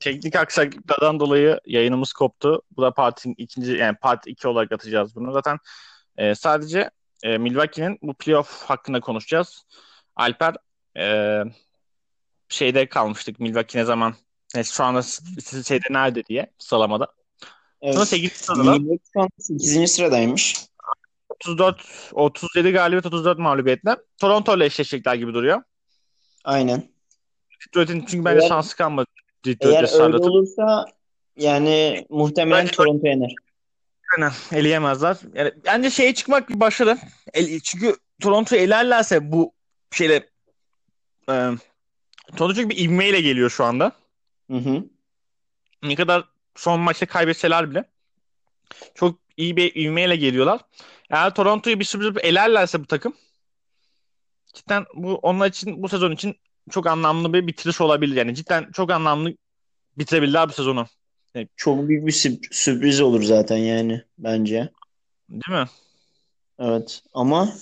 Teknik aksaklıklardan dolayı yayınımız koptu. Bu da part 2 olarak atacağız bunu. Zaten sadece Milwaukee'nin bu playoff hakkında konuşacağız. Alper, şeyde kalmıştık. Milwaukee ne zaman? Şu anda şeyde nerede diye sıralamada. Evet. 8. sırada. Şu an 8. sıradaymış. 37 galibiyet, 34 mağlubiyetle. Toronto ile eşleşecekler gibi duruyor. Aynen. Çünkü bence şansı kalmadı. Eğer öyle olursa yani muhtemelen bence Toronto yener. Yani eleyemezler. Yani bence şeye çıkmak bir başarı. Çünkü Toronto'yu elerlerse bu şeyle Toronto çünkü bir ivmeyle geliyor şu anda. Hı. Ne kadar son maçta kaybetseler bile çok iyi bir ivmeyle geliyorlar. Eğer Toronto'yu bir sürpriz elerlerse bu takım cidden bu onlar için bu sezon için çok anlamlı bir bitiriş olabilir. Yani cidden çok anlamlı bitirebilirler bu sezonu. Yani çok büyük bir sürpriz olur zaten yani bence. Değil mi? Evet ama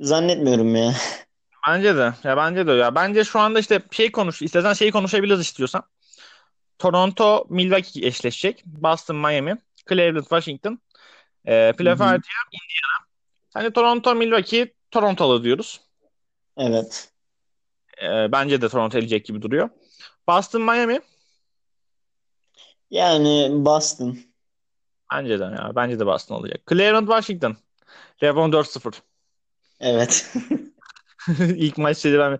zannetmiyorum ya. Bence de. Bence şu anda işte İstersen şeyi konuşabiliriz istiyorsan. Toronto, Milwaukee eşleşecek. Boston, Miami. Cleveland, Washington. Philadelphia, Indiana. Yani Toronto, Milwaukee, Toronto'lu diyoruz. Evet. Bence de Toronto elecek gibi duruyor. Boston, Miami. Yani Boston. Bence de ya. Bence de Boston olacak. Cleveland, Washington. LeBron 4-0. Evet. İlk maç şeydi ben.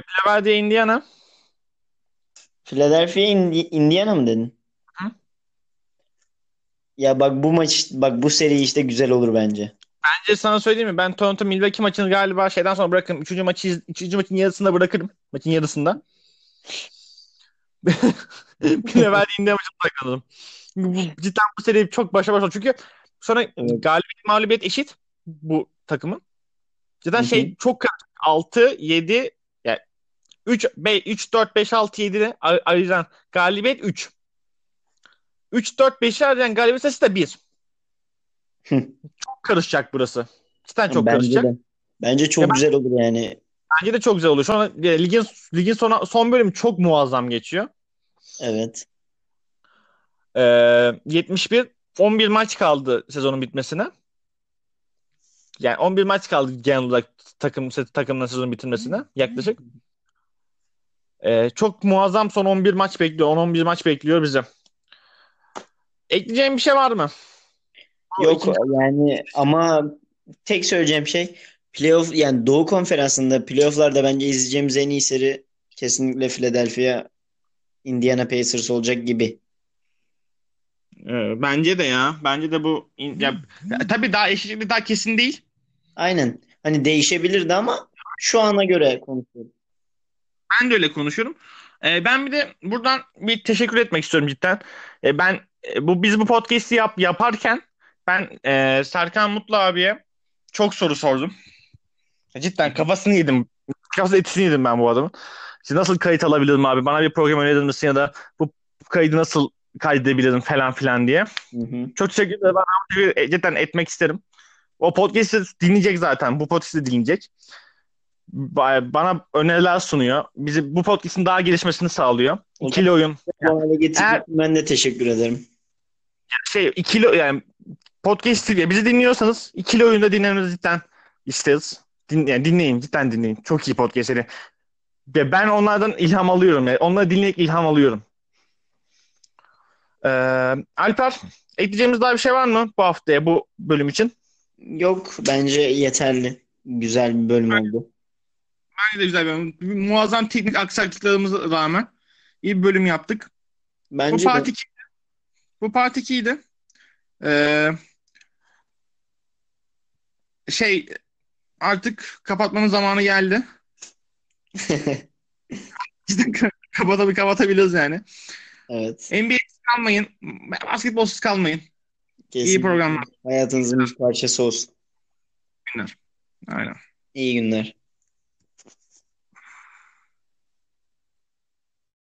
Philadelphia, Indiana. Philadelphia, Indiana mı dedin? Hı? Ya bak bu seri işte güzel olur bence. Bence sana söyleyeyim mi? Ben Toronto Milwaukee maçını galiba şeyden sonra bırakırım. 3. maçın yarısında bırakırım. Maçın yarısında. Philadelphia, Indiana maçını bırakırım. Cidden bu seri çok başa başa. Çünkü sonra galibiyet mağlubiyet eşit bu takımın. Zaten çok 6-7 yani 3-4-5-6-7'de ayrılan galibiyet 3. 3-4-5'e ayrılan galibiyet sayısı da 1. Çok karışacak burası. Cidden çok karışacak. Bence çok güzel olur yani. Bence de çok güzel olur. Şu an ligin son bölümü çok muazzam geçiyor. Evet. 11 maç kaldı sezonun bitmesine. Yani 11 maç kaldı genel olarak takımla sezonun bitirmesine yaklaşık. Çok muazzam son 11 maç bekliyor. 10-11 maç bekliyor bizi. Ekleyeceğim bir şey var mı? Yok yani ama tek söyleyeceğim şey playoff yani Doğu Konferansı'nda playoff'larda bence izleyeceğimiz en iyi seri kesinlikle Philadelphia Indiana Pacers olacak gibi. Bence de ya. Bence de bu ya, tabii daha eşitlikli daha kesin değil. Aynen. Hani değişebilirdi ama şu ana göre konuşuyorum. Ben de öyle konuşuyorum. Ben bir de buradan bir teşekkür etmek istiyorum cidden. Biz bu podcast'i yaparken ben Serkan Mutlu abiye çok soru sordum. Cidden kafasını yedim. Kafasının etisini yedim ben bu adamın. Şimdi nasıl kayıt alabilirim abi? Bana bir program önerir misin ya da bu kaydı nasıl kaydedebilirim falan filan diye. Hı. Çok teşekkür ederim. Ben cidden etmek isterim. O podcast'i dinleyecek zaten. Bu podcast'i dinleyecek. Bana öneriler sunuyor. Bizi bu podcast'in daha gelişmesini sağlıyor. İkili oyun. Ben de teşekkür ederim. İkili yani podcast ya bizi dinliyorsanız ikili oyunda dinlemenizi cidden isteriz. Dinleyin. Cidden dinleyin. Çok iyi podcast'leri. Ben onlardan ilham alıyorum. Yani. Onları dinleyerek ilham alıyorum. Alper, ekleyeceğimiz daha bir şey var mı bu haftaya bu bölüm için? Yok, bence yeterli. Güzel bir bölüm oldu. Bence de güzel bir bölüm. Muazzam teknik aksaklıklarımıza rağmen iyi bir bölüm yaptık. Bence bu part 2'ydi. Artık kapatmanın zamanı geldi. Kapatabiliriz yani. Evet. NBA'siz kalmayın. Basketbolsuz kalmayın. Kesinlikle. İyi programlar. Hayatınızın bir parçası olsun. Günler. Aynen. İyi günler.